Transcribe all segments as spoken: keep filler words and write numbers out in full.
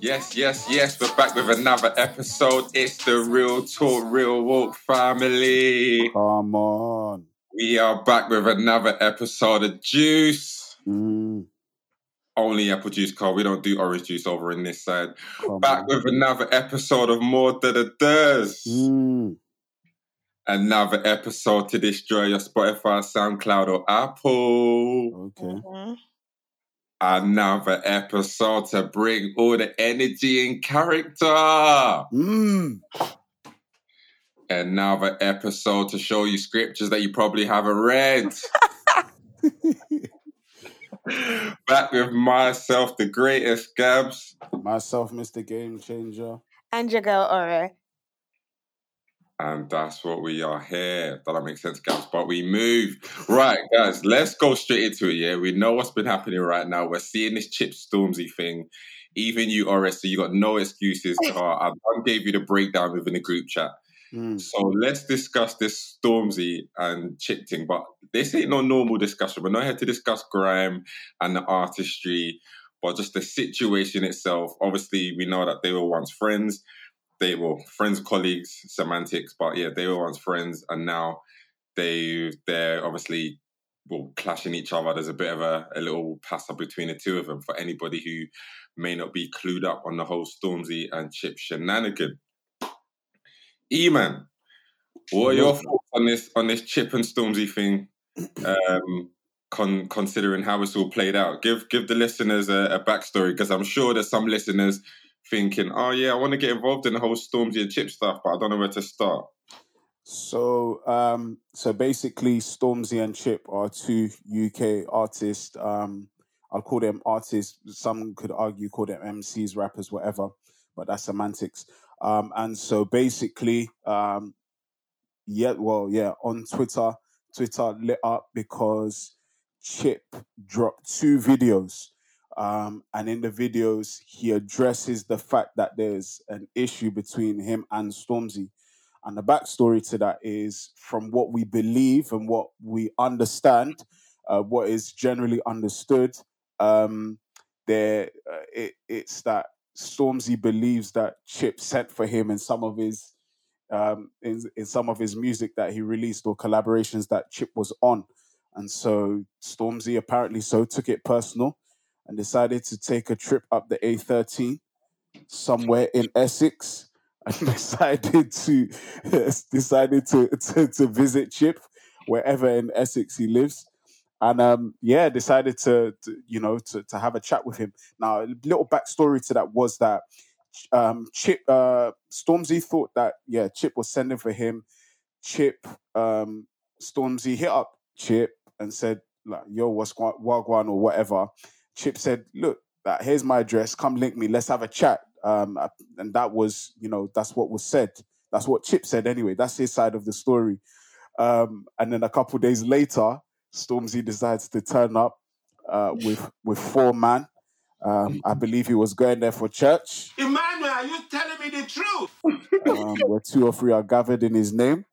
Yes, yes, yes, we're back with another episode. It's the Real Talk, Real Walk family. Come on. We are back with another episode of Juice. Mm. Only apple juice, Carl. We don't do orange juice over in this side. Come back on. With another episode of More Da Da Da's. Mm. Another episode to destroy your Spotify, SoundCloud, or Apple. Okay. Mm-hmm. Another episode to bring all the energy and character. Mm. Another episode to show you scriptures that you probably haven't read. Back with myself, the greatest Gabs. Myself, Mister Game Changer. And your girl, Aura. And that's what we are here. Does that make sense, guys? But we move. Right, guys, let's go straight into it, yeah? We know what's been happening right now. We're seeing this Chip Stormzy thing. Even you, R S, so you got no excuses. uh, I gave you the breakdown within the group chat. Mm. So let's discuss this Stormzy and Chip thing. But this ain't no normal discussion. We're not here to discuss grime and the artistry, but just the situation itself. Obviously, we know that they were once friends. They were friends, colleagues, semantics, but yeah, they were once friends, and now they they're obviously well clashing each other. There's a bit of a, a little pass up between the two of them for anybody who may not be clued up on the whole Stormzy and Chip shenanigan. E-man, what are your thoughts on this on this Chip and Stormzy thing? Um, con- considering how it's all played out, give give the listeners a, a backstory, because I'm sure there's some listeners thinking, oh yeah, I want to get involved in the whole Stormzy and Chip stuff, but I don't know where to start. So, um, so basically, Stormzy and Chip are two U K artists. Um, I'll call them artists. Some could argue call them M Cs, rappers, whatever, but that's semantics. Um, and so basically, um, yeah, well, yeah, on Twitter, Twitter lit up because Chip dropped two videos. Um, and in the videos, he addresses the fact that there's an issue between him and Stormzy. And the backstory to that is, from what we believe and what we understand, uh, what is generally understood, um, there uh, it, it's that Stormzy believes that Chip sent for him in some of his um, in, in some of his music that he released, or collaborations that Chip was on. And so Stormzy apparently so took it personal and decided to take a trip up the A thirteen somewhere in Essex, and decided to decided to, to, to visit Chip wherever in Essex he lives, and um, yeah, decided to, to you know to, to have a chat with him. Now, a little backstory to that was that um, Chip uh, Stormzy thought that yeah Chip was sending for him. Chip um, Stormzy hit up Chip and said like, "Yo, what's Wagwan or whatever." Chip said, look, here's my address. Come link me. Let's have a chat. Um, and that was, you know, that's what was said. That's what Chip said anyway. That's his side of the story. Um, and then a couple of days later, Stormzy decides to turn up uh, with with four man. Um, I believe he was going there for church. Emmanuel, are you telling me the truth? um, where two or three are gathered in his name.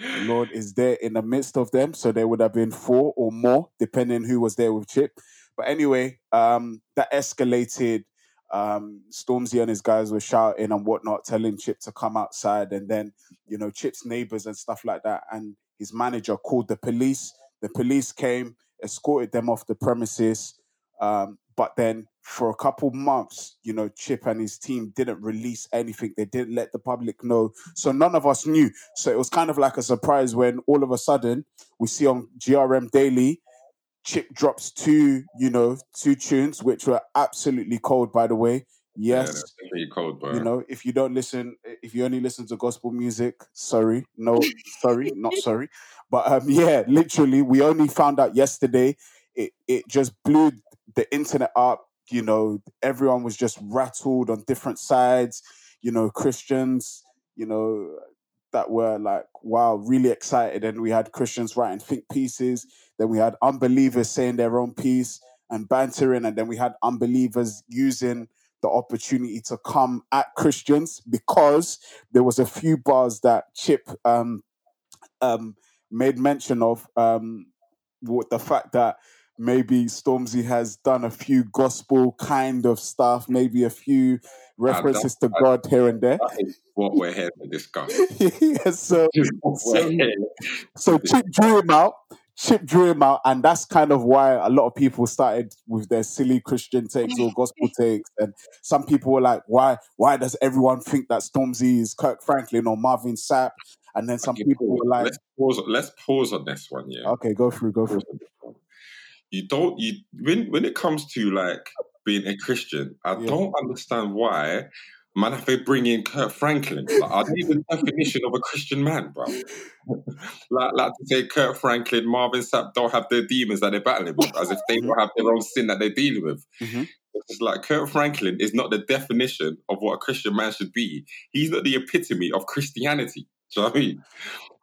The Lord is there in the midst of them. So there would have been four or more, depending who was there with Chip. But anyway, um, that escalated. Um, Stormzy and his guys were shouting and whatnot, telling Chip to come outside. And then, you know, Chip's neighbors and stuff like that, and his manager called the police. The police came, escorted them off the premises. Um, but then for a couple months, you know, Chip and his team didn't release anything. They didn't let the public know. So none of us knew. So it was kind of like a surprise when all of a sudden we see on G R M Daily, Chip drops two, you know, two tunes, which were absolutely cold, by the way. Yes. Yeah, really cold, bro. You know, if you don't listen, if you only listen to gospel music, sorry, no, sorry, not sorry. But um, yeah, literally, we only found out yesterday. It it just blew the internet up. You know, everyone was just rattled on different sides. You know, Christians, you know, that were like, wow, really excited. And we had Christians writing think pieces. Then we had unbelievers saying their own piece and bantering. And then we had unbelievers using the opportunity to come at Christians, because there was a few bars that Chip um, um, made mention of, um, the fact that maybe Stormzy has done a few gospel kind of stuff, maybe a few references to God here and there. That is what we're here to discuss. yeah, so, so, so Chip drew him out. Chip drew him out, and that's kind of why a lot of people started with their silly Christian takes or gospel takes. And some people were like, why why does everyone think that Stormzy is Kirk Franklin or Marvin Sapp? And then some okay, people were like... Let's pause, let's pause on this one, yeah? Okay, go through, go through. You don't... you When when it comes to, like, being a Christian, I yeah. don't understand why... Man, if they bring in Kirk Franklin, like, I need the definition of a Christian man, bro. like, like to say Kirk Franklin, Marvin Sapp don't have their demons that they're battling with, as if they don't have their own sin that they're dealing with. Mm-hmm. It's like Kirk Franklin is not the definition of what a Christian man should be. He's not the epitome of Christianity. Do you know what I mean?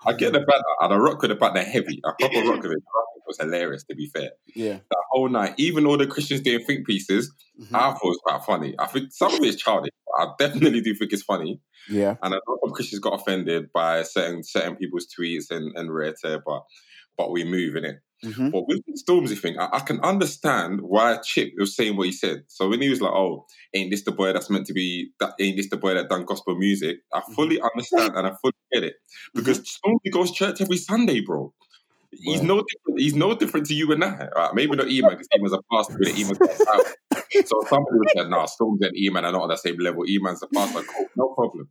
I get the bat, and I rock with the bat, they're heavy. I proper rock with it. It was hilarious, to be fair. Yeah. That whole night, even all the Christians doing think pieces, mm-hmm. I thought it was quite funny. I think some of it's childish, but I definitely do think it's funny. Yeah. And I know some Christians got offended by certain certain people's tweets and, and rhetoric, but but we move in it. Mm-hmm. But with the Stormzy thing, I, I can understand why Chip was saying what he said. So when he was like, "Oh, ain't this the boy that's meant to be? That ain't this the boy that done gospel music?" I fully understand and I fully get it because mm-hmm. Stormzy goes to church every Sunday, bro. He's wow. no different. He's no different to you and I. Right? Maybe not E-Man, because E-Man's a pastor and E-Man's a pastor. So somebody would say, nah, Stormzy and E-Man are not on the same level. E-Man's a pastor. Cool, no problem.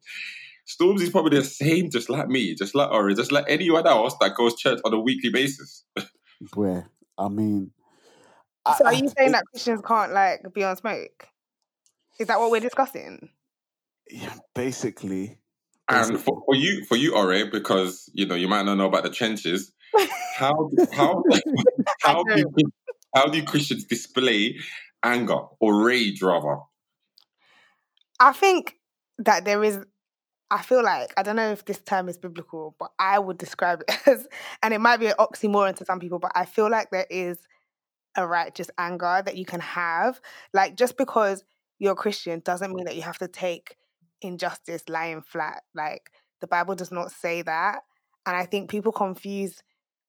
Stormzy's probably the same, just like me, just like Ori, just like anyone else that goes church on a weekly basis. Boy, I mean... So I, are you I, saying I, that Christians can't, like, be on smoke? Is that what we're discussing? Yeah, basically. basically. And for, for you, for you, Ori, because, you know, you might not know about the trenches, How how how do how do Christians display anger or rage rather? I think that there is. I feel like I don't know if this term is biblical, but I would describe it as, and it might be an oxymoron to some people, but I feel like there is a righteous anger that you can have. Like just because you're a Christian doesn't mean that you have to take injustice lying flat. Like the Bible does not say that, and I think people confuse.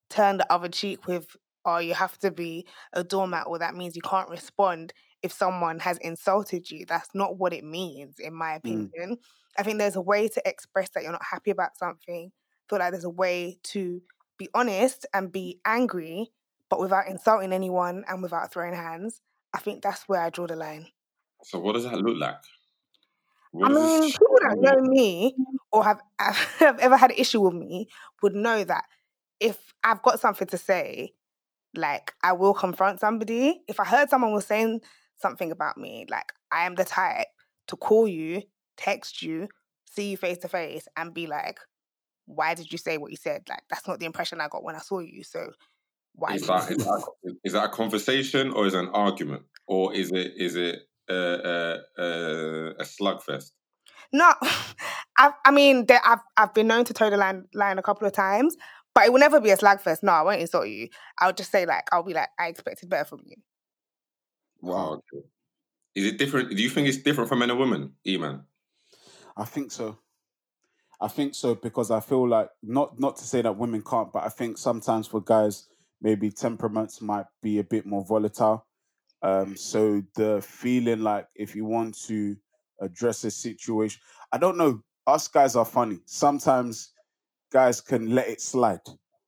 Turn the other cheek with, oh, you have to be a doormat, or that means you can't respond if someone has insulted you. That's not what it means, in my opinion. Mm. I think there's a way to express that you're not happy about something. I feel like there's a way to be honest and be angry, but without insulting anyone and without throwing hands. I think that's where I draw the line. So what does that look like? What I mean, people that know me or have, have ever had an issue with me would know that if I've got something to say, like, I will confront somebody. If I heard someone was saying something about me, like, I am the type to call you, text you, see you face to face and be like, why did you say what you said? Like, that's not the impression I got when I saw you, so why is that, is, that, is that a conversation or is it an argument? Or is it is it uh, uh, uh, a slugfest? No, I, I mean, there, I've, I've been known to toe the line, line a couple of times, but it will never be a slagfest. No, I won't insult you. I'll just say, like, I'll be like, I expected better from you. Wow. Is it different? Do you think it's different for men and women, E-Man? I think so. I think so because I feel like, not not to say that women can't, but I think sometimes for guys, maybe temperaments might be a bit more volatile. Um, so the feeling like if you want to address a situation, I don't know. Us guys are funny. Sometimes... guys can let it slide.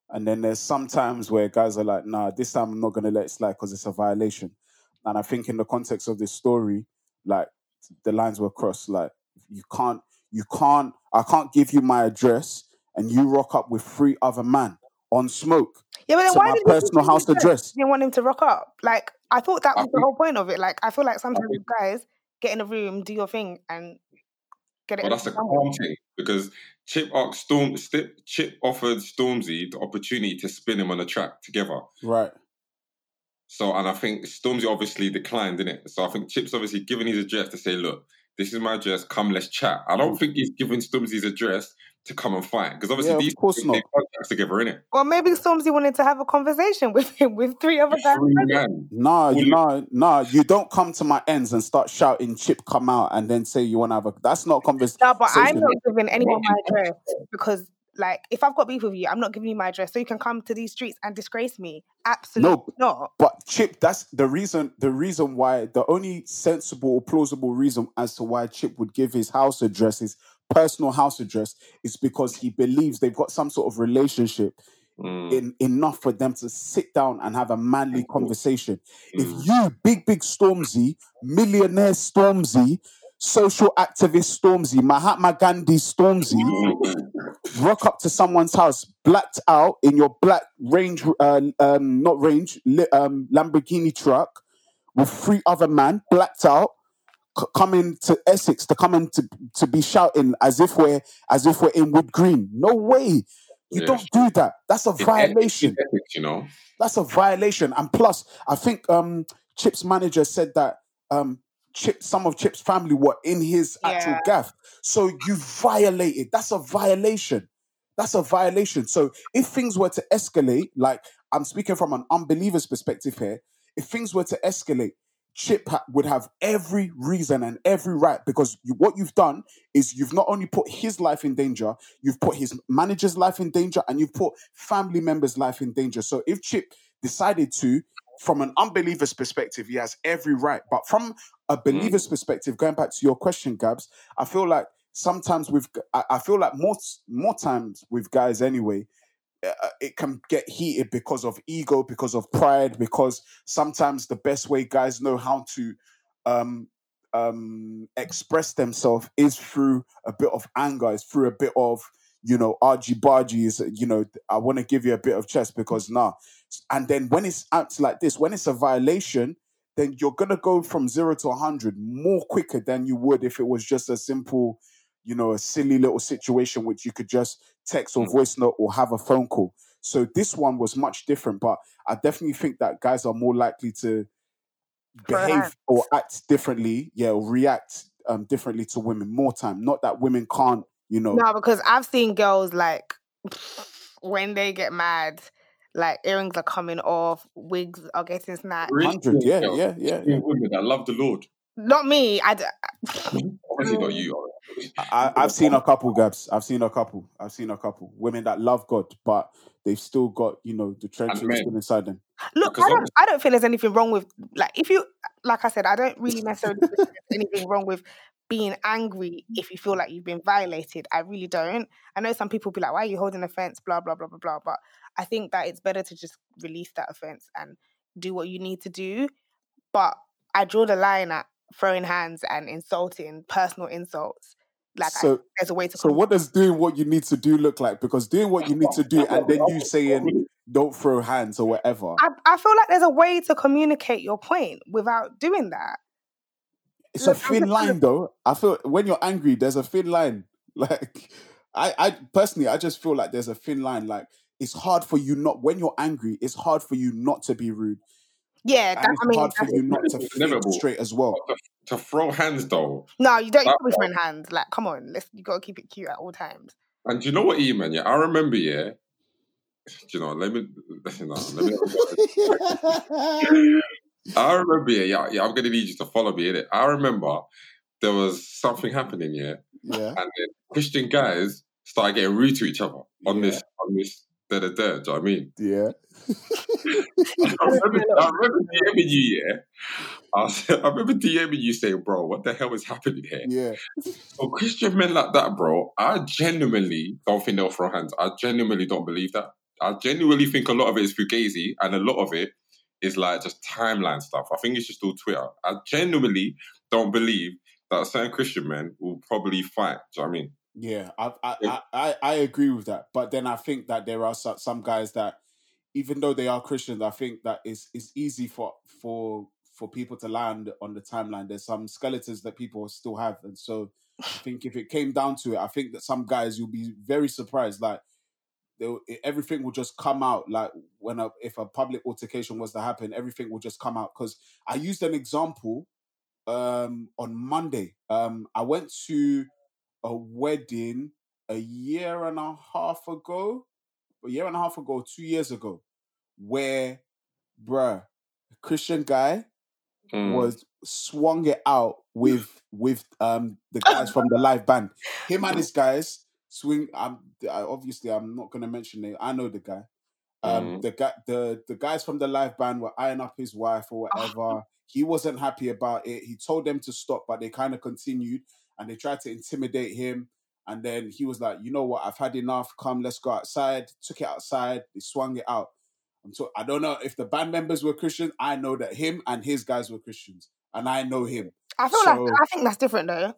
And then there's some times where guys are like, nah, this time I'm not going to let it slide because it's a violation. And I think in the context of this story, like, the lines were crossed. Like, you can't, you can't, I can't give you my address and you rock up with three other men on smoke. Yeah, but then why did you personal house address? You didn't want him to rock up. Like, I thought that was the whole point of it. Like, I feel like sometimes you guys get in a room, do your thing and... Well, that's a calm thing because Chip, Storm, Chip offered Stormzy the opportunity to spin him on a track together. Right. So, and I think Stormzy obviously declined, didn't it? So I think Chip's obviously given his address to say, look, this is my address, come, let's chat. I don't think he's giving Stormzy's address to come and fight because obviously yeah, these people take contacts together, innit? Or maybe Stormzy wanted to have a conversation with him, with three other guys. No, no, no, you don't come to my ends and start shouting, Chip, come out, and then say you want to have a... That's not a conversation. No, but I'm not giving anyone my address because Like, if I've got beef with you, I'm not giving you my address so you can come to these streets and disgrace me. Absolutely no, not. But Chip, that's the reason, the reason why, the only sensible or plausible reason as to why Chip would give his house address, his personal house address, is because he believes they've got some sort of relationship mm. in, enough for them to sit down and have a manly conversation. Mm. If you, big, big Stormzy, millionaire Stormzy, social activist Stormzy, Mahatma Gandhi Stormzy, rock up to someone's house, blacked out in your black range, uh, um, not range, li- um, Lamborghini truck with three other men, blacked out, c- coming to Essex to come in to, to be shouting as if we're as if we're in Wood Green. No way, you yeah. don't do that. That's a it's violation. Ethics, you know, that's a violation. And plus, I think um, Chip's manager said that. Um, Chip, some of Chip's family were in his yeah. actual gaff. So you violated. That's a violation. That's a violation. So if things were to escalate, like I'm speaking from an unbeliever's perspective here, if things were to escalate, Chip ha- would have every reason and every right, because you, what you've done is you've not only put his life in danger, you've put his manager's life in danger, and you've put family members' life in danger. So if Chip decided to, from an unbeliever's perspective, he has every right. But from a believer's mm. perspective, going back to your question, Gabs, I feel like sometimes we've, I feel like more, more times with guys anyway, uh, it can get heated because of ego, because of pride, because sometimes the best way guys know how to um, um, express themselves is through a bit of anger, is through a bit of, you know, argy-bargy, is, you know, I want to give you a bit of chest because nah. And then when it's acts like this, when it's a violation, then you're going to go from zero to one hundred more quicker than you would if it was just a simple, you know, a silly little situation which you could just text or voice note or have a phone call. So this one was much different, but I definitely think that guys are more likely to behave Perhaps. or act differently, yeah, or react um, differently to women more time. Not that women can't, you know. No, because I've seen girls, like, when they get mad, like, earrings are coming off, wigs are getting snatched. one hundred, yeah, yeah, yeah. yeah. Women that love the Lord. Not me. I d- not you. I, I've seen a couple, Gabs. I've seen a couple. I've seen a couple. Women that love God, but they've still got, you know, the trenches still inside them. Look, I don't, I don't feel there's anything wrong with, like, if you, like I said, I don't really necessarily think there's anything wrong with being angry if you feel like you've been violated. I really don't. I know some people be like, why are you holding offense? Blah, blah, blah, blah, blah. But I think that it's better to just release that offense and do what you need to do. But I draw the line at throwing hands and insulting, personal insults. Like, so, I, there's a way to. So, what does doing what you need to do look like? Because doing what you need to do and then you saying, don't throw hands or whatever. I, I feel like there's a way to communicate your point without doing that. It's Look, a thin I'm line, though. I feel when you're angry, there's a thin line. Like, I, I personally, I just feel like there's a thin line. Like, it's hard for you not when you're angry. It's hard for you not to be rude. Yeah, that, it's I mean, hard for you not to flip straight as well. To, to throw hands, though. No, you don't. You can't throw hands. Like, come on, let's. You gotta keep it cute at all times. And do you know what, E man? Yeah, I remember. Yeah, do you know? Let me. You know, let me. I remember, yeah, yeah, yeah, I'm going to need you to follow me, innit? I remember there was something happening, yeah? Yeah. And then Christian guys started getting rude to each other on yeah. this, on this, da da da, do you know what I mean? Yeah. I remember, I remember DMing you, yeah? I, was, I remember DMing you saying, bro, what the hell is happening here? Yeah. So Christian men like that, bro, I genuinely don't think they'll throw hands. I genuinely don't believe that. I genuinely think a lot of it is fugazi and a lot of it is like just timeline stuff. I think it's just all Twitter. I genuinely don't believe that certain Christian men will probably fight. Do you know what I mean? Yeah, I I, yeah. I, I, I agree with that. But then I think that there are some guys that, even though they are Christians, I think that it's, it's easy for, for for people to land on the timeline. There's some skeletons that people still have. And so I think if it came down to it, I think that some guys, you'll be very surprised. Like, Will, everything will just come out. Like, when a, if a public altercation was to happen, everything will just come out. Because I used an example um, on Monday. Um, I went to a wedding a year and a half ago, a year and a half ago, two years ago, where, bruh, a Christian guy mm. was swung it out with with um, the guys from the live band. Him and his guys Swing. I'm I, obviously I'm not going to mention it. I know the guy. Um, mm. The guy, the the guys from the live band were eyeing up his wife or whatever. He wasn't happy about it. He told them to stop, but they kind of continued and they tried to intimidate him. And then he was like, you know what? I've had enough. Come, let's go outside. Took it outside. They swung it out. I'm t- I don't know if the band members were Christian. I know that him and his guys were Christians. And I know him. I feel so, like, I think that's different though.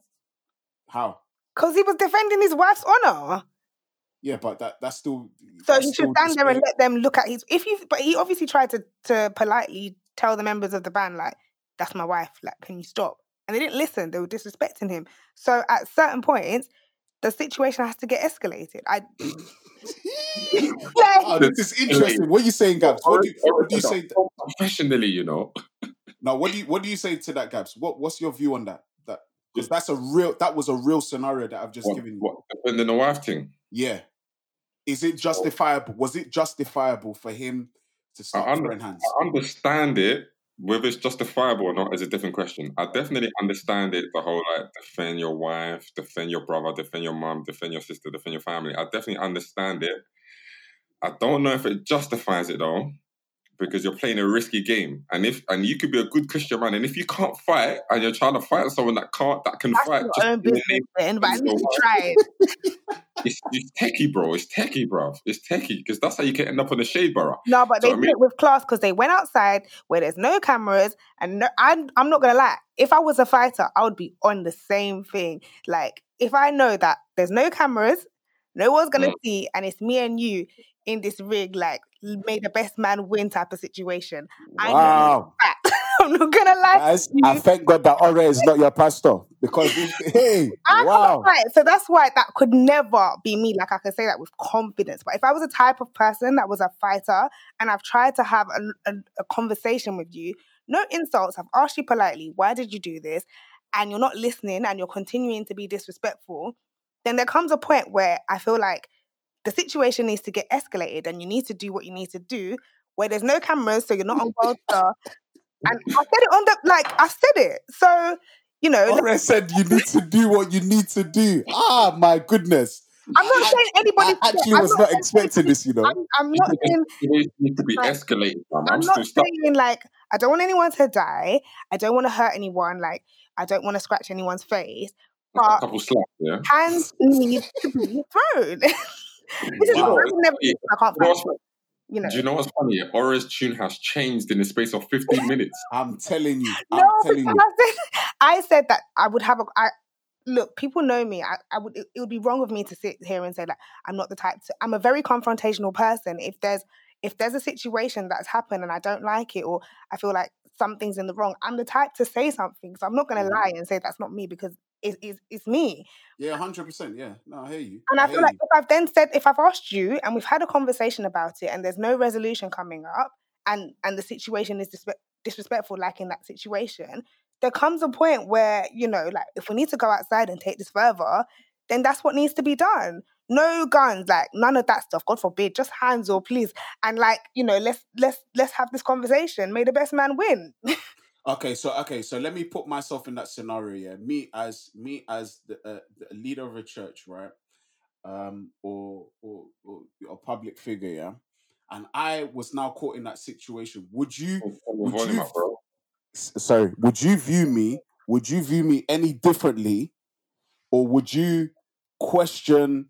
How? Because he was defending his wife's honor. Yeah, but that that's still... So that's he should stand there and let them look at his... If you, But he obviously tried to, to politely tell the members of the band, like, that's my wife, like, can you stop? And they didn't listen. They were disrespecting him. So at certain points, the situation has to get escalated. I... like, oh, this is interesting. What are you saying, Gabs? What do you, what do you say? Th- Professionally, you know. Now, what do you what do you say to that, Gabs? What What's your view on that? That because that's a real that was a real scenario that I've just what, given you. What, defending the wife thing? Yeah. Is it justifiable? Was it justifiable for him to stop throwing hands? I understand it. Whether it's justifiable or not is a different question. I definitely understand it, the whole, like, defend your wife, defend your brother, defend your mom, defend your sister, defend your family. I definitely understand it. I don't know if it justifies it, though, because you're playing a risky game. And if and you could be a good Christian man, and if you can't fight, and you're trying to fight someone that can't, that can That's fight... That's your own business, man, but I need to try it. It's, it's techie, bro. It's techie, bro. It's techie because that's how you can end up on the shade, bro. No, but so they I mean, did it with class because they went outside where there's no cameras. And no, I'm, I'm not going to lie. If I was a fighter, I would be on the same thing. Like, if I know that there's no cameras, no one's going to mm. see, and it's me and you in this rig, like, may the best man win type of situation. Wow. I know I'm not going to lie to you. I thank God that Ore is not your pastor because, hey, I wow. Right. So that's why that could never be me. Like, I can say that with confidence. But if I was a type of person that was a fighter and I've tried to have a, a, a conversation with you, no insults, I've asked you politely, why did you do this? And you're not listening and you're continuing to be disrespectful, then there comes a point where I feel like the situation needs to get escalated and you need to do what you need to do where there's no cameras, so you're not on World Star. And I said it on the, like, I said it. So, you know. Ore said you need to do what you need to do. Ah, my goodness. I'm not saying anybody. I actually was not expecting this, you know. I'm, I'm not saying. It needs to be escalated. I'm, I'm not saying, like, I don't want anyone to die. I don't want to hurt anyone. Like, I don't want to scratch anyone's face. But a couple slaps, yeah. Hands need to be thrown. This is wow. never, I can't find. You know. Do you know what's funny? Ora's tune has changed in the space of fifteen minutes. I'm telling you. I'm no, telling you. I, said, I said that I would have a... I, look, people know me. I, I would. It, it would be wrong of me to sit here and say that I'm not the type to... I'm a very confrontational person. If there's if there's a situation that's happened and I don't like it or I feel like something's in the wrong, I'm the type to say something. So I'm not going to lie and say that's not me because it, it, it's me. Yeah, one hundred percent. Yeah. No, I hear you. And I, I feel like you. if I've then said, if I've asked you and we've had a conversation about it and there's no resolution coming up and, and the situation is disre- disrespectful, like in that situation, there comes a point where, you know, like if we need to go outside and take this further, then that's what needs to be done. No guns, like none of that stuff. God forbid, just hands or please. And like, you know, let's, let's, let's have this conversation. May the best man win. Okay, so okay, so let me put myself in that scenario. Yeah? Me as me as the, uh, the leader of a church, right, um, or or a public figure, yeah, and I was now caught in that situation. Would you? Would you, you up, bro. Sorry, would you view me? Would you view me any differently, or would you question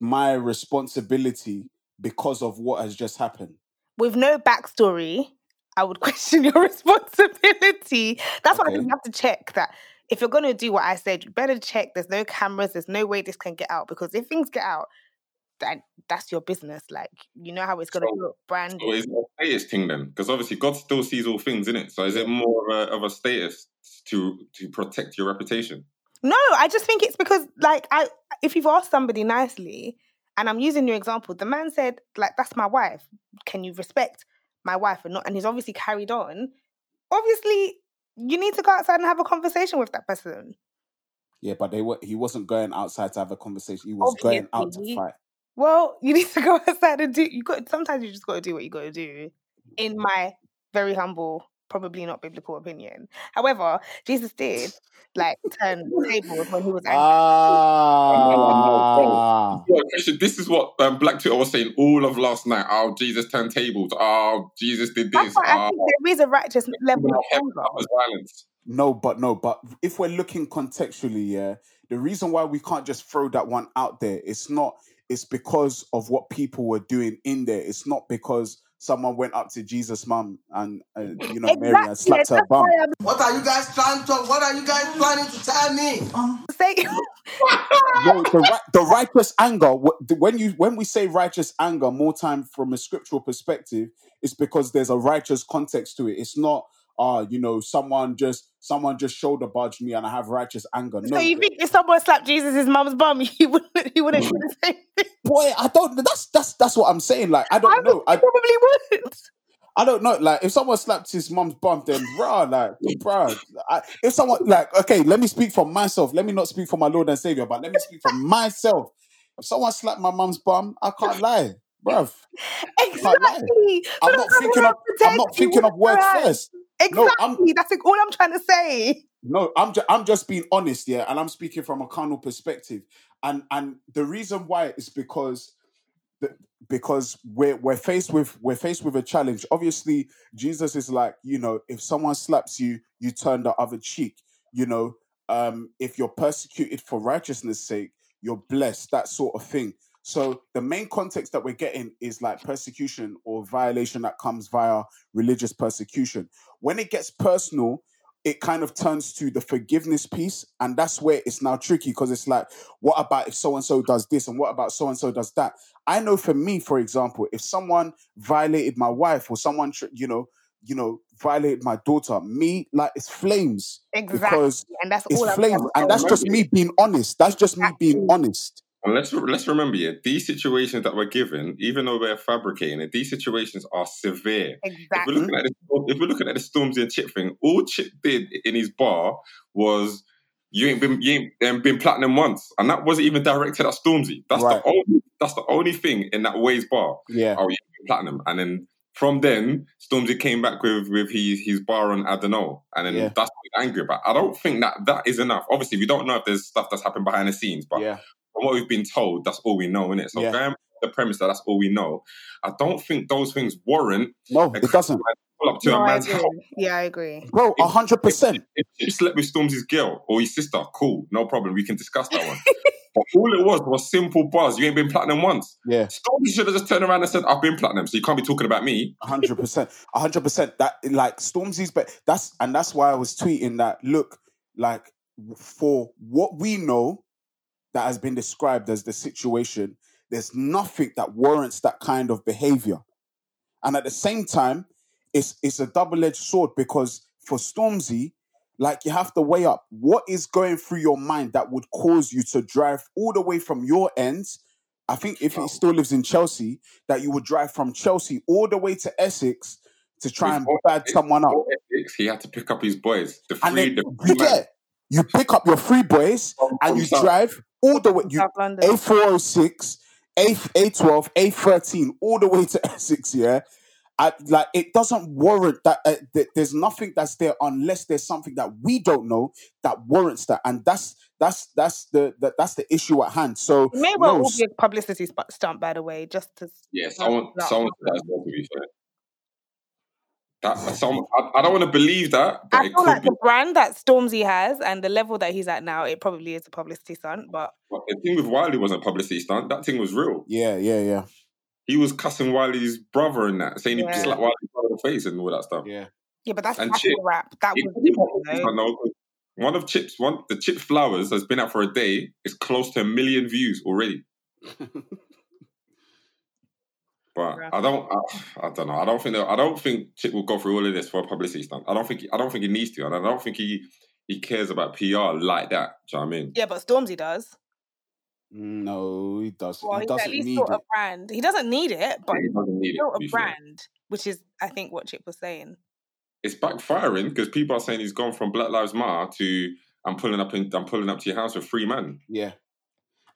my responsibility because of what has just happened? With no backstory, I would question your responsibility. That's okay. Why I think you have to check that. If you're going to do what I said, you better check. There's no cameras. There's no way this can get out. Because if things get out, that that's your business. Like, you know how it's going to so, look branded. So it's a status thing then. Because obviously God still sees all things, isn't it? So is it more of a, of a status to, to protect your reputation? No, I just think it's because, like, I if you've asked somebody nicely, and I'm using your example, the man said, like, that's my wife. Can you respect my wife and not, and he's obviously carried on. Obviously, you need to go outside and have a conversation with that person. Yeah, but they were. He wasn't going outside to have a conversation. He was obviously. going out to fight. Well, you need to go outside and do. You got. Sometimes you just got to do what you got to do. In my very humble probably not biblical opinion. However, Jesus did like turn the tables when he was angry. Ah. This is what um, Black Twitter was saying all of last night. Oh, Jesus turned tables. Oh, Jesus did this. That's why oh. I think there is a righteous level of anger. No, but no, but if we're looking contextually, yeah, the reason why we can't just throw that one out there, it's not, it's because of what people were doing in there. It's not because someone went up to Jesus' mum and uh, you know, exactly. Mary and slapped her bum. What are you guys trying to? What are you guys planning to tell me? No, the, the righteous anger. When you when we say righteous anger, more time from a scriptural perspective, it's because there's a righteous context to it. It's not, ah, uh, you know, someone just someone just shoulder barged me and I have righteous anger. No, so you think if someone slapped Jesus' mum's bum, he wouldn't he wouldn't do the same thing? Boy, I don't. That's that's that's what I'm saying. Like, I don't I know. I probably would. I don't know. Like, if someone slapped his mum's bum, then bruh, like, bruh. I, if someone like, okay, let me speak for myself. Let me not speak for my Lord and Savior, but let me speak for myself. If someone slapped my mum's bum, I can't lie. Bruv. Exactly. I'm not thinking of I'm not thinking of words first. Exactly. No, I'm, That's like all I'm trying to say. No, I'm ju- I'm just being honest, yeah, and I'm speaking from a carnal perspective. And and the reason why is because the, because we're we're faced with we're faced with a challenge. Obviously, Jesus is like, you know, if someone slaps you, you turn the other cheek. You know, um, if you're persecuted for righteousness' sake, you're blessed, that sort of thing. So the main context that we're getting is like persecution or violation that comes via religious persecution. When it gets personal, it kind of turns to the forgiveness piece. And that's where it's now tricky because it's like, what about if so-and-so does this? And what about so-and-so does that? I know for me, for example, if someone violated my wife or someone, you know, you know, violated my daughter, me, like, it's flames. Exactly. And that's all. It's flames. And that's just me being honest. That's just me being honest. And let's, let's remember, yeah, these situations that we're given, even though we're fabricating it, these situations are severe. Exactly. If we're looking at, the, if we're looking at the Stormzy and Chip thing, all Chip did in his bar was, you ain't been you ain't um, been platinum once. And that wasn't even directed at Stormzy. That's, right. the, only, that's the only thing in that Waze bar. Yeah. Oh, you ain't been platinum. And then from then, Stormzy came back with, with his, his bar on I don't know. And then yeah. that's what he's angry about. I don't think that that is enough. Obviously, we don't know if there's stuff that's happened behind the scenes, but... Yeah. From what we've been told, that's all we know, innit? So yeah. going the premise that that's all we know, I don't think those things warrant... No, it doesn't. Pull up to no, a man's house. Yeah, I agree. Bro, one hundred percent. If, if you slept with Stormzy's girl or his sister, cool, no problem, we can discuss that one. But all it was was simple buzz. You ain't been platinum once. Yeah. Stormzy should have just turned around and said, I've been platinum, so you can't be talking about me. one hundred percent. one hundred percent. That, like, Stormzy's... But that's, and that's why I was tweeting that, look, like, for what we know... that has been described as the situation, there's nothing that warrants that kind of behavior. And at the same time, it's it's a double-edged sword because for Stormzy, like, you have to weigh up what is going through your mind that would cause you to drive all the way from your ends. I think if he still lives in Chelsea, that you would drive from Chelsea all the way to Essex to try and bad someone up. He had to pick up his boys. The free, and then, the free you, get, you pick up your free boys and you drive... all the way, you, A four oh six, A, A twelve, A thirteen, all the way to Essex, yeah? I, like, it doesn't warrant that, uh, that. There's nothing that's there unless there's something that we don't know that warrants that. And that's that's that's the, the that's the issue at hand. So it may well no, be a publicity stunt, by the way, just to... Yeah, someone someone that to be fair. That, someone, I, I don't want to believe that. But I feel like be. the brand that Stormzy has and the level that he's at now, it probably is a publicity stunt. But, but the thing with Wiley wasn't a publicity stunt. That thing was real. Yeah, yeah, yeah. He was cussing Wiley's brother and that, saying yeah. he slapped Wiley's brother in the face and all that stuff. Yeah, yeah, but that's, that's Chip, a rap. That it, was it, I know. One of Chip's one. The Chip Flowers has been out for a day. It's close to a million views already. But I don't, I, I don't know. I don't think that, I don't think Chip will go through all of this for a publicity stunt. I don't think. I don't think he needs to, and I don't think he, he cares about P R like that. Do you know what I mean? Yeah, but Stormzy does. No, he doesn't. Well, he doesn't at least need built it. a brand. He doesn't need it, but he doesn't need built it, a brand, sure. Which is, I think, what Chip was saying. It's backfiring because people are saying he's gone from Black Lives Matter to I'm pulling up in, I'm pulling up to your house with three men. Yeah.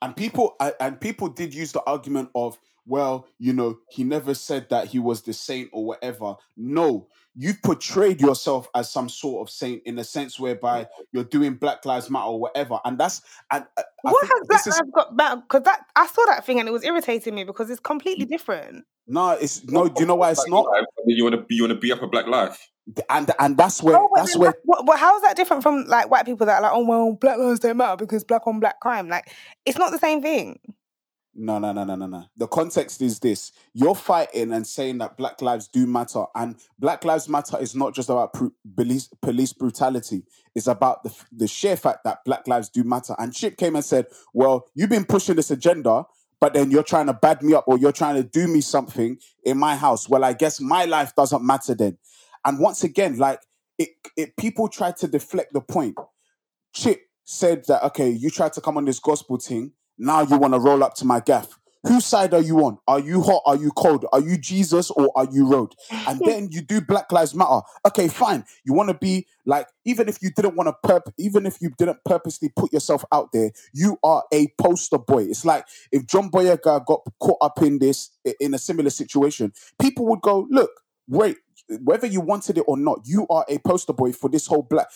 And people and people did use the argument of, well, you know, he never said that he was the saint or whatever. No, you've portrayed yourself as some sort of saint in a sense whereby you're doing Black Lives Matter or whatever. And that's... And, uh, what has Black Lives got back? Because that, I saw that thing and it was irritating me because it's completely different. No, it's... No, do you know why it's not? You want to you want to beat up a Black life. And and that's where... Oh, well, that's where. Well, well, how is that different from, like, white people that are like, oh, well, Black lives don't matter because Black on Black crime. Like, it's not the same thing. No, no, no, no, no, no. The context is this. You're fighting and saying that Black lives do matter. And Black Lives Matter is not just about pro- police, police brutality. It's about the, the sheer fact that Black lives do matter. And Chip came and said, well, you've been pushing this agenda, but then you're trying to bad me up or you're trying to do me something in my house. Well, I guess my life doesn't matter then. And once again, like, it, it, people tried to deflect the point. Chip said that, okay, you tried to come on this gospel thing. Now you want to roll up to my gaff. Whose side are you on? Are you hot? Are you cold? Are you Jesus or are you road? And then you do Black Lives Matter. Okay, fine. You want to be like, even if you didn't want to, purp- even if you didn't purposely put yourself out there, you are a poster boy. It's like if John Boyega got caught up in this, in a similar situation, people would go, look, wait, whether you wanted it or not, you are a poster boy for this whole black...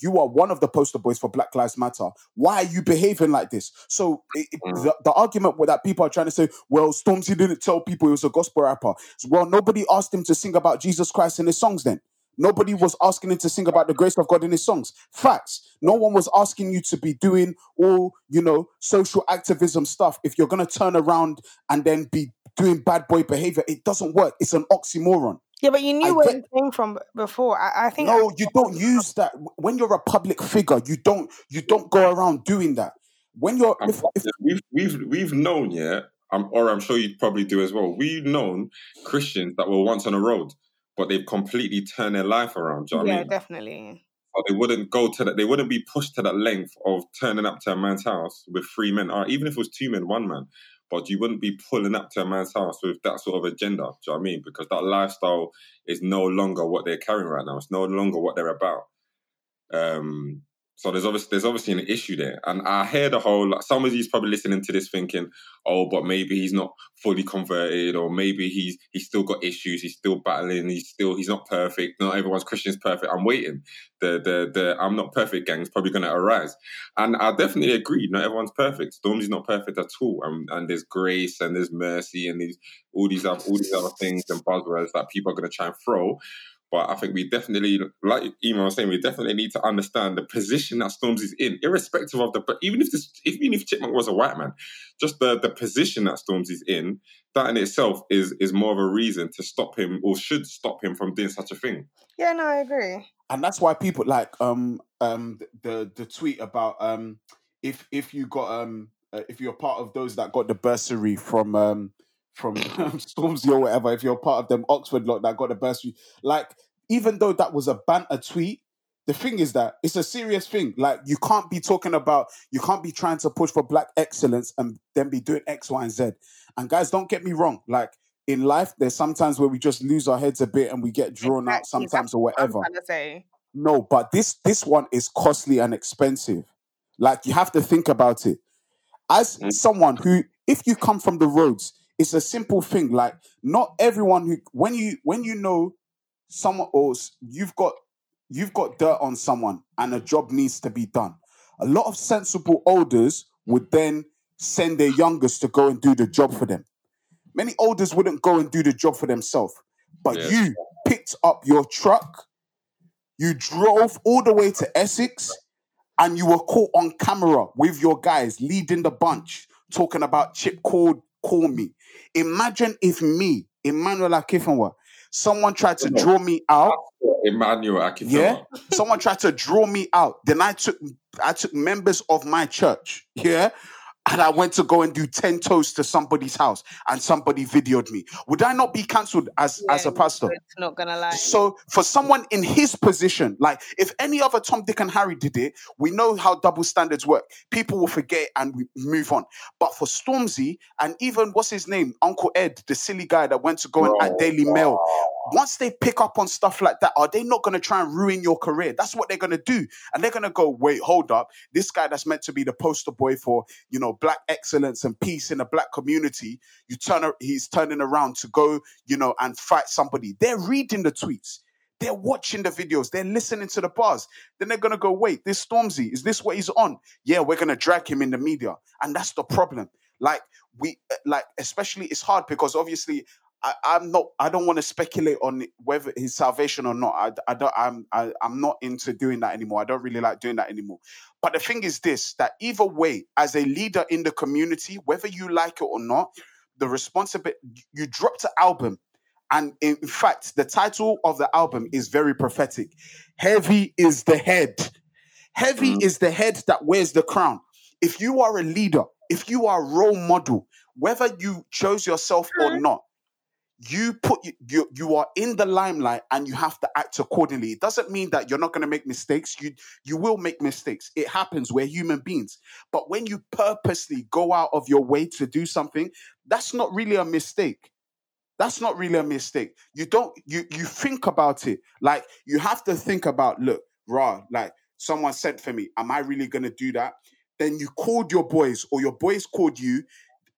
You are one of the poster boys for Black Lives Matter. Why are you behaving like this? So it, it, the, the argument that people are trying to say, well, Stormzy didn't tell people he was a gospel rapper. Well, nobody asked him to sing about Jesus Christ in his songs then. Nobody was asking him to sing about the grace of God in his songs. Facts. No one was asking you to be doing all, you know, social activism stuff if you're going to turn around and then be doing bad boy behavior. It doesn't work. It's an oxymoron. Yeah, but you knew I where it came from before. I, I think. No, I, you don't use that when you're a public figure. You don't. You don't go around doing that when you're. If, if, we've we've we've known, yeah, um, or I'm sure you probably do as well. We've known Christians that were once on the road, but they've completely turned their life around. Do you know what yeah, I mean? Definitely. But they wouldn't go to that. They wouldn't be pushed to that length of turning up to a man's house with three men, or even if it was two men, one man. But you wouldn't be pulling up to a man's house with that sort of agenda, do you know what I mean? Because that lifestyle is no longer what they're carrying right now. It's no longer what they're about. Um, so there's obviously, there's obviously an issue there. And I hear the whole, like, somebody's probably listening to this thinking, oh, but maybe he's not fully converted, or maybe he's he's still got issues, he's still battling, he's still he's not perfect, not everyone's Christian's perfect. I'm waiting. The the the I'm not perfect gang is probably gonna arise. And I definitely agree, not everyone's perfect. Stormzy's not perfect at all. And and there's grace and there's mercy and these all these other all these other things and buzzwords that people are gonna try and throw. But I think we definitely, like Ema was saying, we definitely need to understand the position that Stormzy's in, irrespective of the... But even if this, even if Chipmunk was a white man, just the, the position that Stormzy's in, that in itself is is more of a reason to stop him, or should stop him from doing such a thing. Yeah, no, I agree. And that's why people like um um the the tweet about um if if you got um uh, if you're part of those that got the bursary from um. from Stormzy or whatever, if you're part of them Oxford lot that got a bursary. Like, even though that was a banter tweet, the thing is that it's a serious thing. Like, you can't be talking about, you can't be trying to push for black excellence and then be doing X, Y, and Z. And guys, don't get me wrong. Like, in life, there's sometimes where we just lose our heads a bit and we get drawn exactly. out sometimes or whatever. What I'm trying to say. No, but this this one is costly and expensive. Like, you have to think about it. As someone who, if you come from the roads, it's a simple thing. Like, not everyone who, when you when you know someone else, you've got you've got dirt on someone and a job needs to be done. A lot of sensible elders would then send their youngest to go and do the job for them. Many elders wouldn't go and do the job for themselves. But yes. You picked up your truck, you drove all the way to Essex, and you were caught on camera with your guys leading the bunch, talking about Chip called. Call me. Imagine if me, Emmanuel Akifenwa, someone tried to draw me out. Emmanuel Akifenwa. Yeah. Someone tried to draw me out. Then I took I took members of my church. Yeah. And I went to go and do ten toes to somebody's house and somebody videoed me. Would I not be cancelled as, yeah, as a pastor? It's not gonna lie. So for someone in his position, like if any other Tom, Dick and Harry did it, we know how double standards work. People will forget and we move on. But for Stormzy and even, what's his name? Uncle Ed, the silly guy that went to go and at Daily Mail. once they pick up on stuff like that, are they not going to try and ruin your career? That's what they're going to do. And they're going to go, wait, hold up. This guy that's meant to be the poster boy for, you know, black excellence and peace in the black community, you turn, he's turning around to go, you know, and fight somebody. They're reading the tweets. They're watching the videos. They're listening to the bars. Then they're going to go, wait, this Stormzy, is this what he's on? Yeah, we're going to drag him in the media. And that's the problem. Like, we, like, especially it's hard because obviously I, I'm not, I don't want to speculate on whether his salvation or not. I, I don't, I'm, I, I'm not into doing that anymore. I don't really like doing that anymore. But the thing is this, that either way, as a leader in the community, whether you like it or not, the responsibility, you dropped an album. And in fact, the title of the album is very prophetic. Heavy is the head. Heavy is the head that wears the crown. If you are a leader, if you are a role model, whether you chose yourself or not, you put you you are in the limelight and you have to act accordingly. It doesn't mean that you're not going to make mistakes. You you will make mistakes. It happens. We're human beings. But when you purposely go out of your way to do something, that's not really a mistake. That's not really a mistake. You don't, you you think about it. Like, you have to think about, look, rah, like, someone sent for me. Am I really going to do that? Then you called your boys or your boys called you.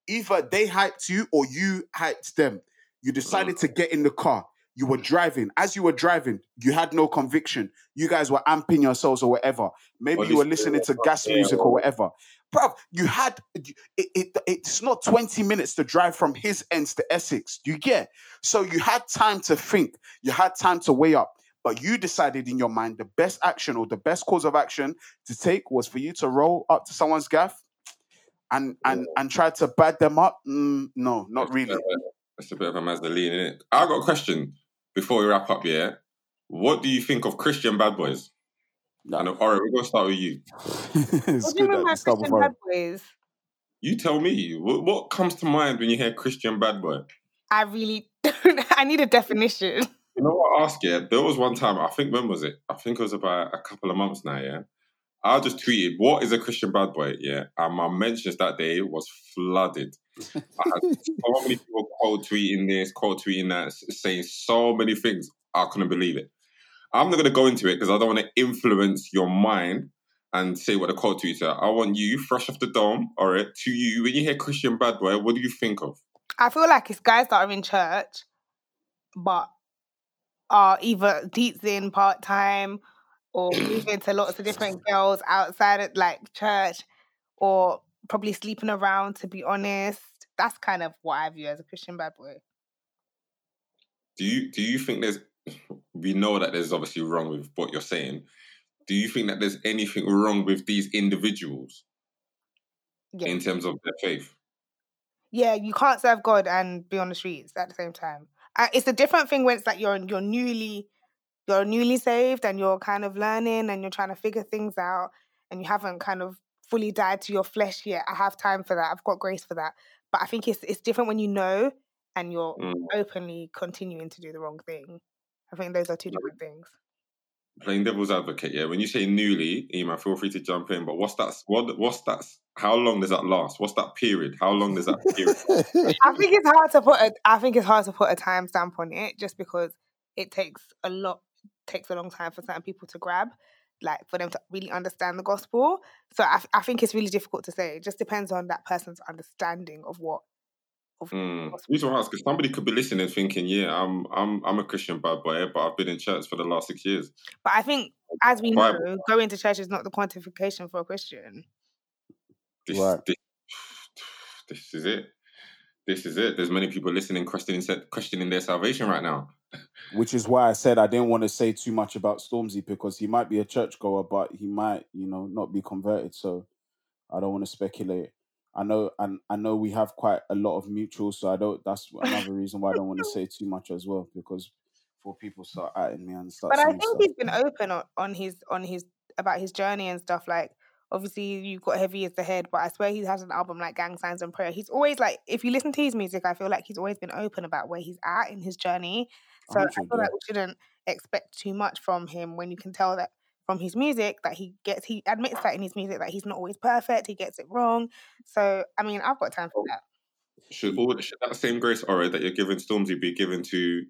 Either they hyped you or you hyped them. You decided to get in the car. You were driving. As you were driving, you had no conviction. You guys were amping yourselves or whatever. Maybe you were listening to gas music or whatever. Bruv, you had, it, it, it's not twenty minutes to drive from his ends to Essex. You get? So you had time to think. You had time to weigh up. But you decided in your mind the best action or the best course of action to take was for you to roll up to someone's gaff and and, and try to bad them up. Mm, no, not really. That's a bit of a Mazdaline, isn't it? I've got a question before we wrap up, yeah? What do you think of Christian Bad Boys? No. And, all right, we're going to start with you. What do you mean by Christian Bad Boys? You tell me. What, what comes to mind when you hear Christian Bad Boy? I really don't. I need a definition. You know what I ask, yeah? There was one time, I think, when was it? I think it was about a couple of months now, yeah? I just tweeted, what is a Christian bad boy? Yeah. And my mentions that day was flooded. I had so many people quote tweeting this, quote tweeting that, saying so many things. I couldn't believe it. I'm not going to go into it because I don't want to influence your mind and say what the quote tweets are. I want you, fresh off the dome, all right, to you, when you hear Christian bad boy, what do you think of? I feel like it's guys that are in church, but are either deets in part-time, or moving to lots of different girls outside of, like, church, or probably sleeping around, to be honest. That's kind of what I view as a Christian bad boy. Do you do you think there's... We know that there's obviously wrong with what you're saying. Do you think that there's anything wrong with these individuals? Yeah. In terms of their faith? Yeah, you can't serve God and be on the streets at the same time. Uh, it's a different thing when it's like you're you're newly... you're newly saved and you're kind of learning and you're trying to figure things out and you haven't kind of fully died to your flesh yet. I have time for that. I've got grace for that. But I think it's it's different when you know and you're mm. openly continuing to do the wrong thing. I think those are two different things. Playing devil's advocate, yeah. When you say newly, Iman, feel free to jump in, but what's that, what, what's that, how long does that last? What's that period? How long does that period? I think it's hard to put a, I think it's hard to put a time stamp on it just because it takes a lot takes a long time for certain people to grab, like for them to really understand the gospel. So I, I think it's really difficult to say. It just depends on that person's understanding of what. Of mm. The reason I ask is somebody could be listening and thinking, yeah, I'm I'm I'm a Christian bad boy, but I've been in church for the last six years. But I think, as we Bible. know, going to church is not the quantification for a Christian. This, right. this, this is it. This is it. There's many people listening, questioning, questioning their salvation right now. Which is why I said I didn't want to say too much about Stormzy because he might be a churchgoer, but he might, you know, not be converted. So I don't want to speculate. I know, and I know we have quite a lot of mutuals, so I don't. That's another reason why I don't want to say too much as well, because before people start atting me and stuff. But I think stuff. He's been open on, on his on his about his journey and stuff. Like, obviously, you've got Heavy as the Head, but I swear he has an album like Gang Signs and Prayer. He's always like, if you listen to his music, I feel like he's always been open about where he's at in his journey. So I feel like we shouldn't expect too much from him when you can tell that from his music that he gets, he admits that in his music that he's not always perfect, he gets it wrong. So, I mean, I've got time for that. Should, should that same grace, Aura, that you're giving Stormzy be given to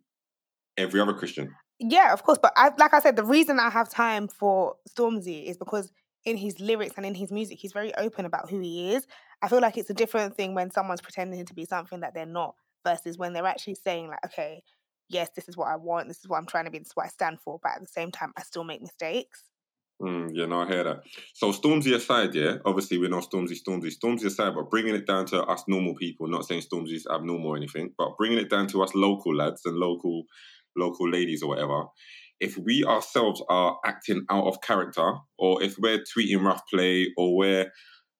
every other Christian. Yeah, of course. But I, like I said, the reason I have time for Stormzy is because in his lyrics and in his music, he's very open about who he is. I feel like it's a different thing when someone's pretending to be something that they're not versus when they're actually saying, like, okay, yes, this is what I want, this is what I'm trying to be, this is what I stand for, but at the same time, I still make mistakes. Mm, yeah, no, I hear that. So Stormzy aside, yeah, obviously we know Stormzy, Stormzy, Stormzy aside, but bringing it down to us normal people, not saying Stormzy's abnormal or anything, but bringing it down to us local lads and local local ladies or whatever, if we ourselves are acting out of character or if we're tweeting rough play or we're,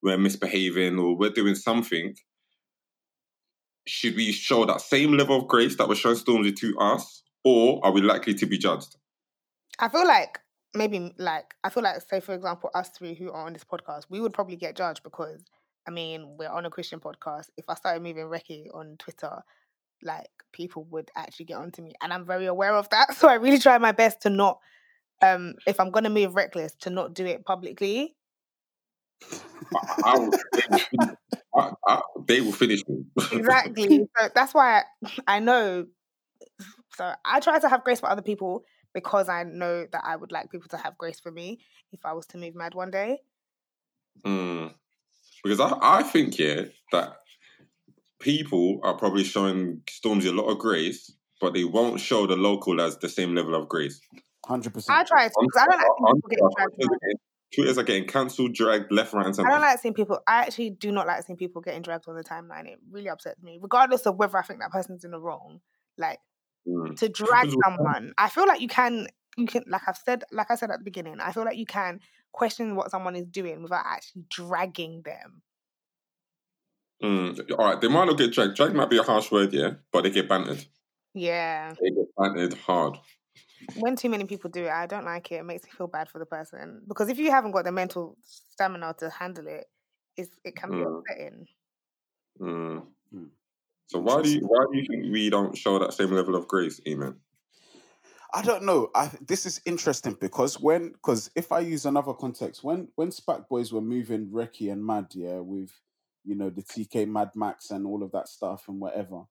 we're misbehaving or we're doing something, should we show that same level of grace that was shown Stormzy to us, or are we likely to be judged? I feel like maybe like, I feel like, say for example, us three who are on this podcast, we would probably get judged because, I mean, we're on a Christian podcast. If I started moving recce on Twitter, like, people would actually get onto me, and I'm very aware of that. So I really try my best to not, um, if I'm going to move reckless, to not do it publicly. I, I, I, I, they will finish me. Exactly. So that's why I, I know. So I try to have grace for other people because I know that I would like people to have grace for me if I was to move mad one day. Mm. Because I, I think, yeah, that people are probably showing Stormzy a lot of grace, but they won't show the local lads the same level of grace. one hundred percent. I try to, because I don't like people getting dragged. Tweeters are getting cancelled, dragged, left, right, and center. I don't like seeing people. I actually do not like seeing people getting dragged on the timeline. It really upsets me, regardless of whether I think that person's in the wrong. Like, mm. to drag someone, I feel like you can, you can, like I've said, like I said at the beginning, I feel like you can question what someone is doing without actually dragging them. Mm. All right, they might not get dragged. Drag might be a harsh word, yeah, but they get bantered. Yeah, they get bantered hard. When too many people do it, I don't like it. It makes me feel bad for the person. Because if you haven't got the mental stamina to handle it, it's, it can be mm. upsetting. Mm. So why do you, why do you think we don't show that same level of grace, Eamon? I don't know. I, this is interesting because when, because if I use another context, when when Spack Boys were moving recce and mad, yeah, with, you know, the T K Mad Max and all of that stuff and whatever,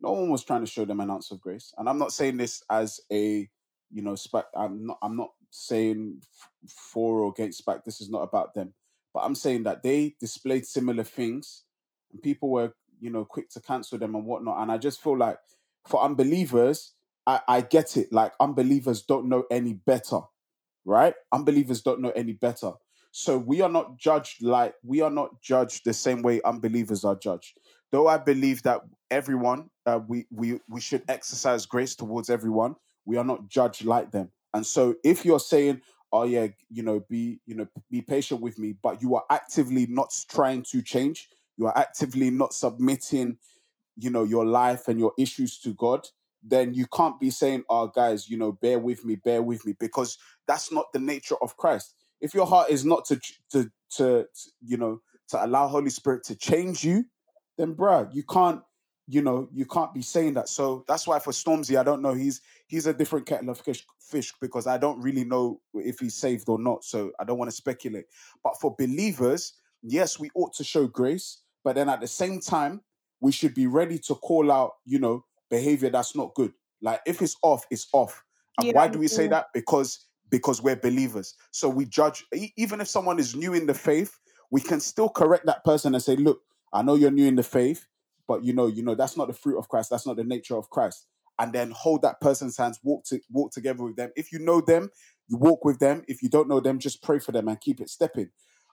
no one was trying to show them an ounce of grace. And I'm not saying this as a, you know, Spack, I'm not, I'm not saying for or against Spack. This is not about them. But I'm saying that they displayed similar things and people were, you know, quick to cancel them and whatnot. And I just feel like for unbelievers, I, I get it. Like, unbelievers don't know any better, right? Unbelievers don't know any better. So we are not judged like, we are not judged the same way unbelievers are judged. Though I believe that everyone, uh, we, we, we should exercise grace towards everyone, we are not judged like them. And so if you're saying, oh yeah, you know, be, you know, be patient with me, but you are actively not trying to change, you are actively not submitting, you know, your life and your issues to God, then you can't be saying, oh guys, you know, bear with me, bear with me, because that's not the nature of Christ. If your heart is not to, to, to, to you know, to allow Holy Spirit to change you, then bruh, you can't, you know, you can't be saying that. So that's why for Stormzy, I don't know. He's he's a different kettle of fish, fish because I don't really know if he's saved or not. So I don't want to speculate. But for believers, yes, we ought to show grace. But then at the same time, we should be ready to call out, you know, behavior that's not good. Like, if it's off, it's off. And yeah, why do we say yeah. that? Because because we're believers. So we judge, even if someone is new in the faith, we can still correct that person and say, look, I know you're new in the faith, but you know, you know, that's not the fruit of Christ. That's not the nature of Christ. And then hold that person's hands, walk to walk together with them. If you know them, you walk with them. If you don't know them, just pray for them and keep it stepping.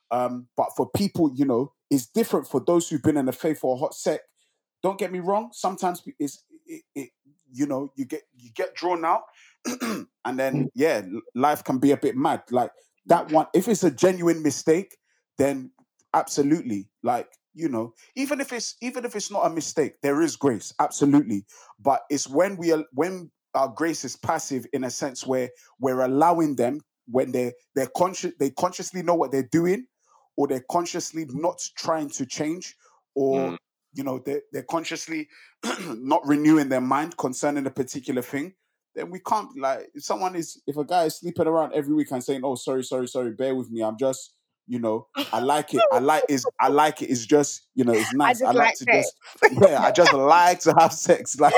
Um, but for people, you know, it's different for those who've been in the faith for a hot sec. Don't get me wrong. Sometimes it's, it, it, you know, you get you get drawn out, and then yeah, life can be a bit mad. Like that one, if it's a genuine mistake, then absolutely, like, you know, even if it's even if it's not a mistake, there is grace, absolutely. But it's when we are, when our grace is passive in a sense where we're allowing them, when they they're conscious, they consciously know what they're doing, or they're consciously not trying to change, or mm. you know, they they're consciously not renewing their mind concerning a particular thing. Then we can't, like, if someone is if a guy is sleeping around every week and saying, "Oh, sorry, sorry, sorry, bear with me, I'm just." You know, I like it. I like it. I like it. It's just, you know, it's nice. I, I like, like to sex. just, yeah, I just like to have sex. Like,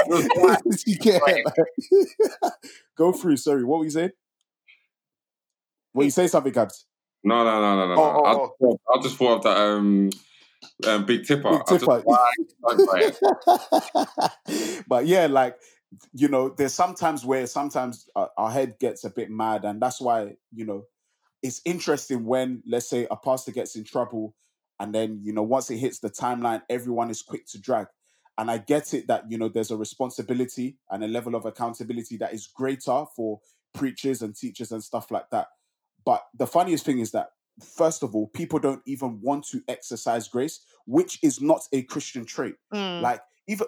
yeah, like go through. Sorry, what were you saying? Were you saying something, Cabs? No, no, no, no, no. Oh, I, oh, just, oh. I just thought of that um, um, big tipper. Big tipper. I just, like, but yeah, like, you know, there's sometimes where sometimes our, our head gets a bit mad, and that's why, you know, it's interesting when, let's say, a pastor gets in trouble and then, you know, once it hits the timeline, everyone is quick to drag. And I get it that, you know, there's a responsibility and a level of accountability that is greater for preachers and teachers and stuff like that. But the funniest thing is that, first of all, people don't even want to exercise grace, which is not a Christian trait. Mm. Like, even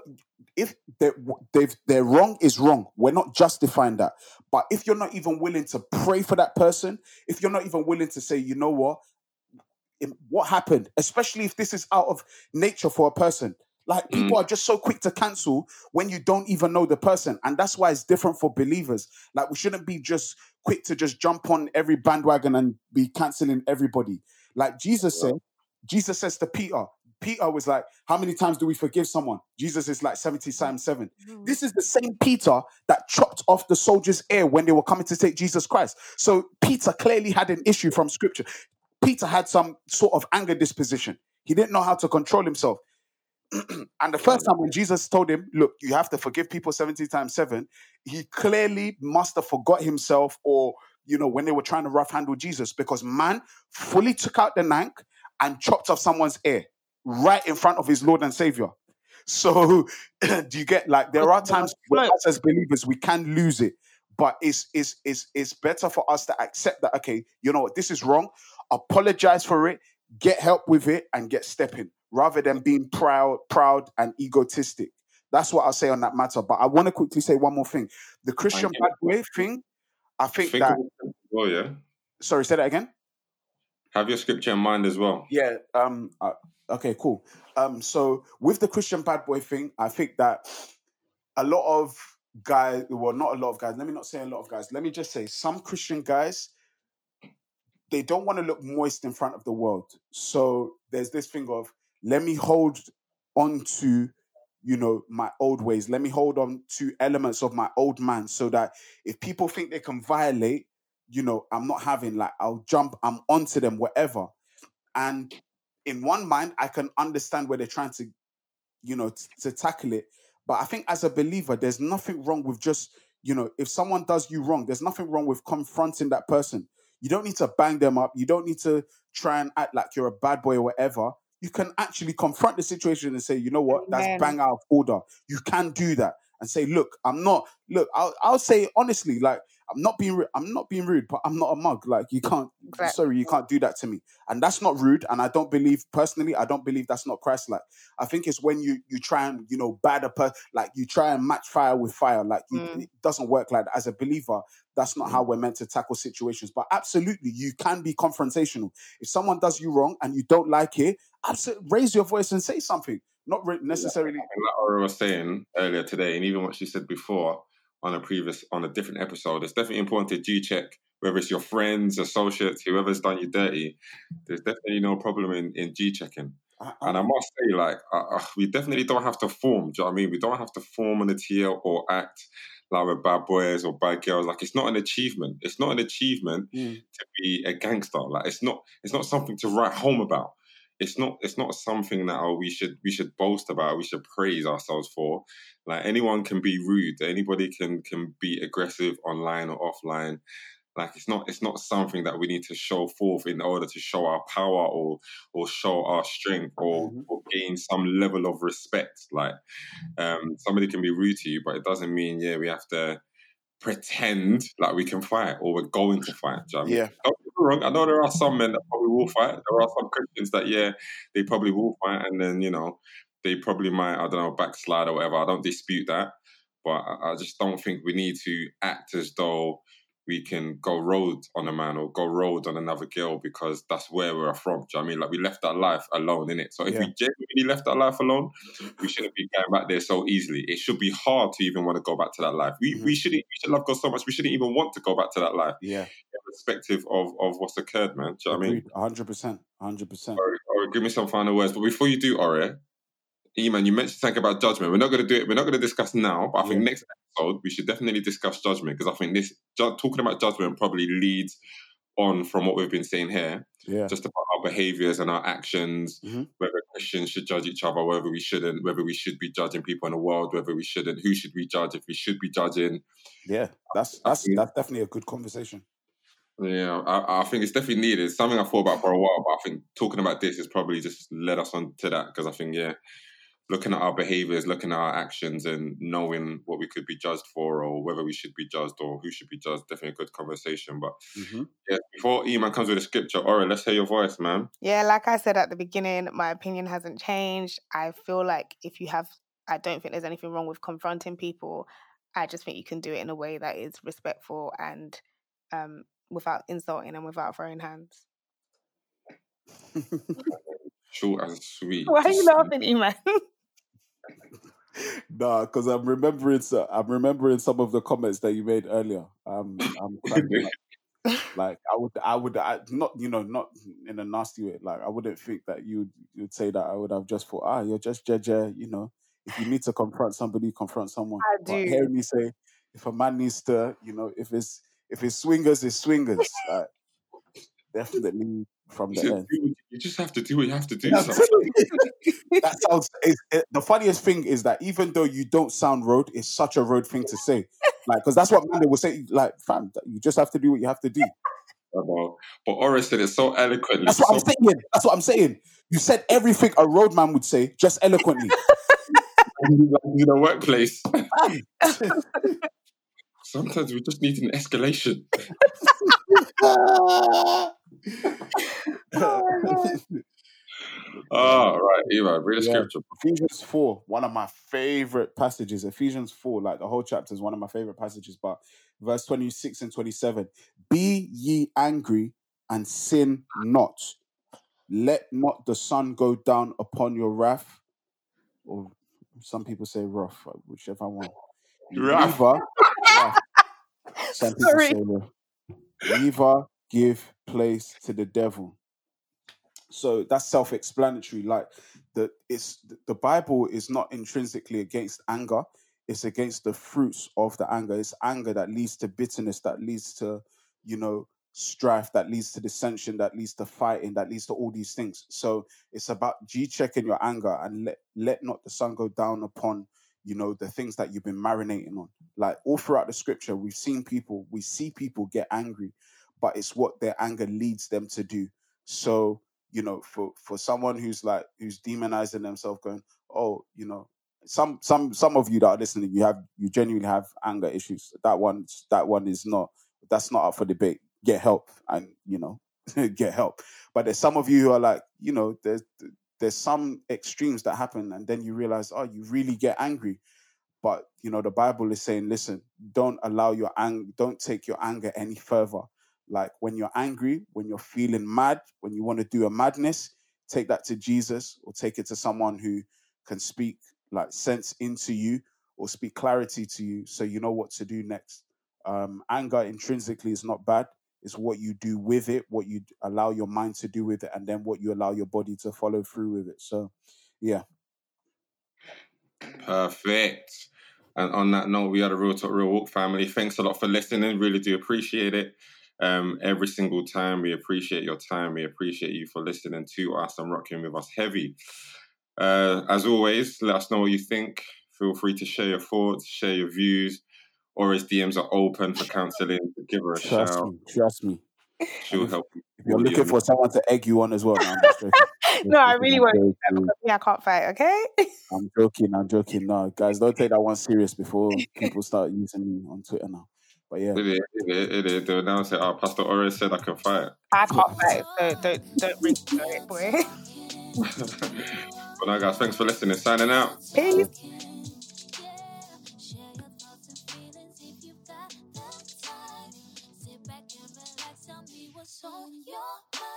if they're, they've, they're wrong is wrong. We're not justifying that. But if you're not even willing to pray for that person, if you're not even willing to say, you know what, what happened, especially if this is out of nature for a person. Like, people are just so quick to cancel when you don't even know the person. And that's why it's different for believers. Like, we shouldn't be just quick to just jump on every bandwagon and be canceling everybody. Like Jesus said, Jesus says to Peter, Peter was like, how many times do we forgive someone? Jesus is like seventy times seven. Mm. This is the same Peter that chopped off the soldiers' ear when they were coming to take Jesus Christ. So Peter clearly had an issue from scripture. Peter had some sort of anger disposition. He didn't know how to control himself. And the first time when Jesus told him, look, you have to forgive people seventy times seven, he clearly must have forgot himself, or, you know, when they were trying to rough handle Jesus, because man fully took out the knife and chopped off someone's ear right in front of his Lord and Savior. So do you get, like, there are times where us as believers, we can lose it, but it's, it's, it's, it's better for us to accept that, okay, you know what, this is wrong, apologize for it, get help with it, and get stepping, rather than being proud, proud and egotistic. That's what I'll say on that matter. But I want to quickly say one more thing. The Christian bad way thing, I think, think that... Well, yeah. Sorry, say that again? Have your scripture in mind as well. Yeah, um... I, Okay, cool. Um, so with the Christian bad boy thing, I think that a lot of guys, well, not a lot of guys, let me not say a lot of guys, let me just say some Christian guys, they don't want to look moist in front of the world. So there's this thing of, let me hold on to, you know, my old ways. Let me hold on to elements of my old man so that if people think they can violate, you know, I'm not having, like, I'll jump, I'm onto them, whatever. And in one mind, I can understand where they're trying to, you know, t- to tackle it. But I think as a believer, there's nothing wrong with just, you know, if someone does you wrong, there's nothing wrong with confronting that person. You don't need to bang them up. You don't need to try and act like you're a bad boy or whatever. You can actually confront the situation and say, you know what, that's Man. bang out of order. You can do that and say, look, I'm not, look, I'll, I'll say honestly, like, I'm not being rude, I'm not being rude, but I'm not a mug. Like, you can't, right. sorry, you can't do that to me. And that's not rude. And I don't believe, personally, I don't believe that's not Christ-like. I think it's when you you try and, you know, bad a person, like, you try and match fire with fire. Like, you, mm. it doesn't work like that. As a believer, that's not mm. how we're meant to tackle situations. But absolutely, you can be confrontational. If someone does you wrong and you don't like it, absolutely, raise your voice and say something. Not re- necessarily. Yeah, like Aura was saying earlier today, and even what she said before, on a previous, on a different episode, it's definitely important to G-check, whether it's your friends, associates, whoever's done you dirty. There's definitely no problem in, in G-checking. Uh-uh. And I must say, like, uh, we definitely don't have to form, do you know what I mean? We don't have to form on the T L or act like we're bad boys or bad girls. Like, it's not an achievement. It's not an achievement mm. to be a gangster. Like, it's not, it's not something to write home about. It's not, it's not something that oh, we should we should boast about, we should praise ourselves for. Like, anyone can be rude, anybody can can be aggressive online or offline. Like, it's not it's not something that we need to show forth in order to show our power or or show our strength or, mm-hmm. or gain some level of respect. Like, um, somebody can be rude to you, but it doesn't mean yeah we have to pretend like we can fight or we're going to fight. Do you know what I mean? Yeah. Don't get me wrong. I know there are some men that probably will fight. There are some Christians that, yeah, they probably will fight, and then, you know, they probably might, I don't know, backslide or whatever. I don't dispute that, but I just don't think we need to act as though we can go road on a man or go road on another girl because that's where we're from. Do you know what I mean? Like, we left that life alone, innit? So if yeah. we genuinely left that life alone, we shouldn't be going back there so easily. It should be hard to even want to go back to that life. We mm-hmm. we shouldn't we should love God so much we shouldn't even want to go back to that life. Yeah. It perspective of, of what's occurred, man. Do you know what I mean? one hundred percent. one hundred percent. All right, all right, give me some final words. But before you do, Ore, E-man, you mentioned something about judgment. We're not going to do it. We're not going to discuss now, but I yeah. think next episode, we should definitely discuss judgment, because I think this ju- talking about judgment probably leads on from what we've been saying here, yeah. just about our behaviours and our actions, mm-hmm. whether Christians should judge each other, whether we shouldn't, whether we should be judging people in the world, whether we shouldn't, who should we judge, if we should be judging. Yeah, that's that's think, that's definitely a good conversation. Yeah, I, I think it's definitely needed. It's something I thought about for a while, but I think talking about this has probably just led us on to that, because I think, yeah, looking at our behaviours, looking at our actions and knowing what we could be judged for, or whether we should be judged or who should be judged, definitely a good conversation. But mm-hmm. yeah, before E-man comes with a scripture, Ora, let's hear your voice, man. Yeah, like I said at the beginning, my opinion hasn't changed. I feel like if you have, I don't think there's anything wrong with confronting people. I just think you can do it in a way that is respectful and um, without insulting and without throwing hands. Short and sweet. Why are you laughing, E-man? Nah, because I'm remembering so I'm remembering some of the comments that you made earlier. Um, I'm like, like I would, I would, I, not you know, not in a nasty way. Like I wouldn't think that you'd you'd say that. I would have just thought, ah, you're just jeje. You know, if you need to confront somebody, confront someone. I do. But hearing me say, if a man needs to, you know, if it's if it's swingers, it's swingers. Like, definitely. From you the end, do, you just have to do what you have to do. That sounds. It, it, the funniest thing is that even though you don't sound rude, it's such a rude thing to say. Like, because that's what Manda will say. Like, fam, you just have to do what you have to do. Well, but Ora said it so eloquently. That's what so- I'm saying. That's what I'm saying. You said everything a road man would say, just eloquently. In the workplace. Sometimes we just need an escalation. Oh, oh, right, Eva, read the yeah. scripture. Ephesians four, one of my favorite passages. Ephesians four, like the whole chapter is one of my favorite passages, but verse twenty-six and twenty-seven. Be ye angry and sin not. Let not the sun go down upon your wrath, or some people say wrath, whichever one. Wrath. Some people say wrath. Neither give place to the devil. So that's self-explanatory. Like the it's the Bible is not intrinsically against anger; it's against the fruits of the anger. It's anger that leads to bitterness, that leads to, you know, strife, that leads to dissension, that leads to fighting, that leads to all these things. So it's about G-checking your anger and let let not the sun go down upon, you know, the things that you've been marinating on. Like all throughout the scripture, we've seen people, we see people get angry, but it's what their anger leads them to do. So, you know, for, for someone who's like, who's demonizing themselves going, oh, you know, some, some, some of you that are listening, you have, you genuinely have anger issues. That one, that one is not, that's not up for debate. Get help and, you know, get help. But there's some of you who are like, you know, there's, there's some extremes that happen, and then you realize, oh, you really get angry. But, you know, the Bible is saying, listen, don't allow your anger, don't take your anger any further. Like when you're angry, when you're feeling mad, when you want to do a madness, take that to Jesus, or take it to someone who can speak like sense into you or speak clarity to you, so you know what to do next. Um, anger intrinsically is not bad. It's what you do with it, what you allow your mind to do with it, and then what you allow your body to follow through with it. So, yeah. Perfect. And on that note, we are the Real Talk, Real Walk family. Thanks a lot for listening. Really do appreciate it. Um, every single time, we appreciate your time. We appreciate you for listening to us and rocking with us heavy. Uh, as always, let us know what you think. Feel free to share your thoughts, share your views. Ora's D Ms are open for counselling. Give her a trust shout. Me, trust me. She'll if, help you. If you're looking for someone to egg you on as well. Man, just no, I really won't. I can't fight, okay? I'm joking, I'm joking. No, guys, don't take that one serious before people start using me on Twitter now. But yeah. It is, it is, it is. They'll now say, oh, Pastor Ora said I can fight. I can't fight, so don't, don't bring me to it, boy. Well, no, guys, thanks for listening. Signing out. Peace. On your mind.